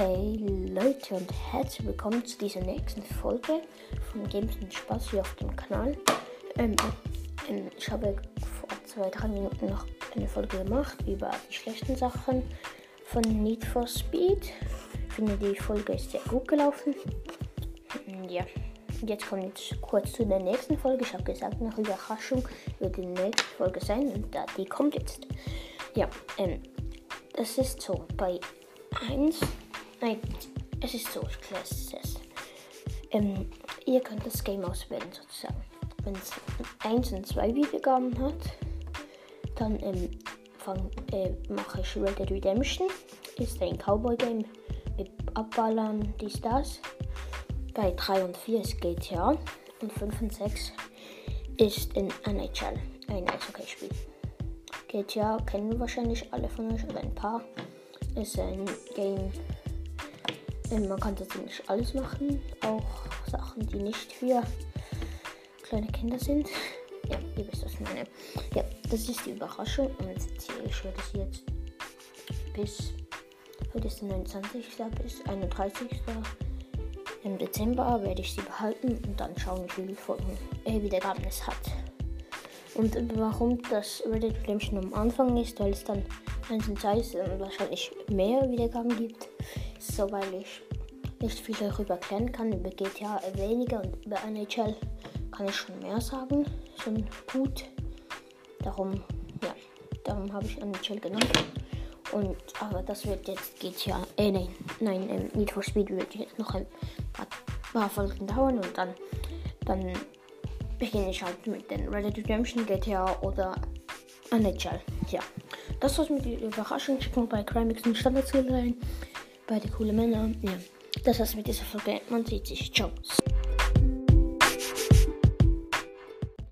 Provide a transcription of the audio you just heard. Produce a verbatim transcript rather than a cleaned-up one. Hey Leute und herzlich willkommen zu dieser nächsten Folge von Games und Spaß hier auf dem Kanal. Ähm, ähm, ich habe vor zwei, drei Minuten noch eine Folge gemacht über die schlechten Sachen von Need for Speed. Ich finde, die Folge ist sehr gut gelaufen. Ja, jetzt kommen wir kurz zu der nächsten Folge. Ich habe gesagt, nach Überraschung wird die nächste Folge sein und da, die kommt jetzt. Ja, ähm, das ist so, bei eins... Nein, es ist so, ich kläre es erst. Ähm, ihr könnt das Game auswählen, sozusagen. Wenn es eins und zwei Wiedergaben hat, dann ähm, fang, äh, mache ich Red Dead Redemption. Ist ein Cowboy-Game mit Abballern, dies, das. Bei drei und vier ist G T A. Und fünf und sechs ist in N H L, ein Eishockey-Spiel. G T A kennen wahrscheinlich alle von euch, oder ein paar. Ist ein Game... Man kann tatsächlich alles machen, auch Sachen, die nicht für kleine Kinder sind. Ja, ihr wisst, was ich meine. Ja, das ist die Überraschung und ich werde es jetzt bis, heute ist der neunundzwanzigste bis einunddreißigsten im Dezember werde ich sie behalten und dann schauen, wie viele Folgen äh, Wiedergaben es hat. Und warum das Red Dead Redemption am Anfang ist, weil es dann eins und zwei wahrscheinlich mehr Wiedergaben gibt. So, weil ich nicht viel darüber erklären kann, über G T A weniger und über N H L kann ich schon mehr sagen, schon gut. Darum, ja, darum habe ich N H L genommen. Und, aber das wird jetzt G T A, äh nein, nein, ähm, Need for Speed wird jetzt noch ein paar, paar Folgen dauern und dann, dann beginne ich halt mit den Red Dead Redemption, G T A oder N H L, ja. Das war's mit der Überraschung, schickt mal bei Crimix und Standards rein. Beide coole Männer. Ja. Das war's mit dieser Folge. Man sieht sich. Ciao.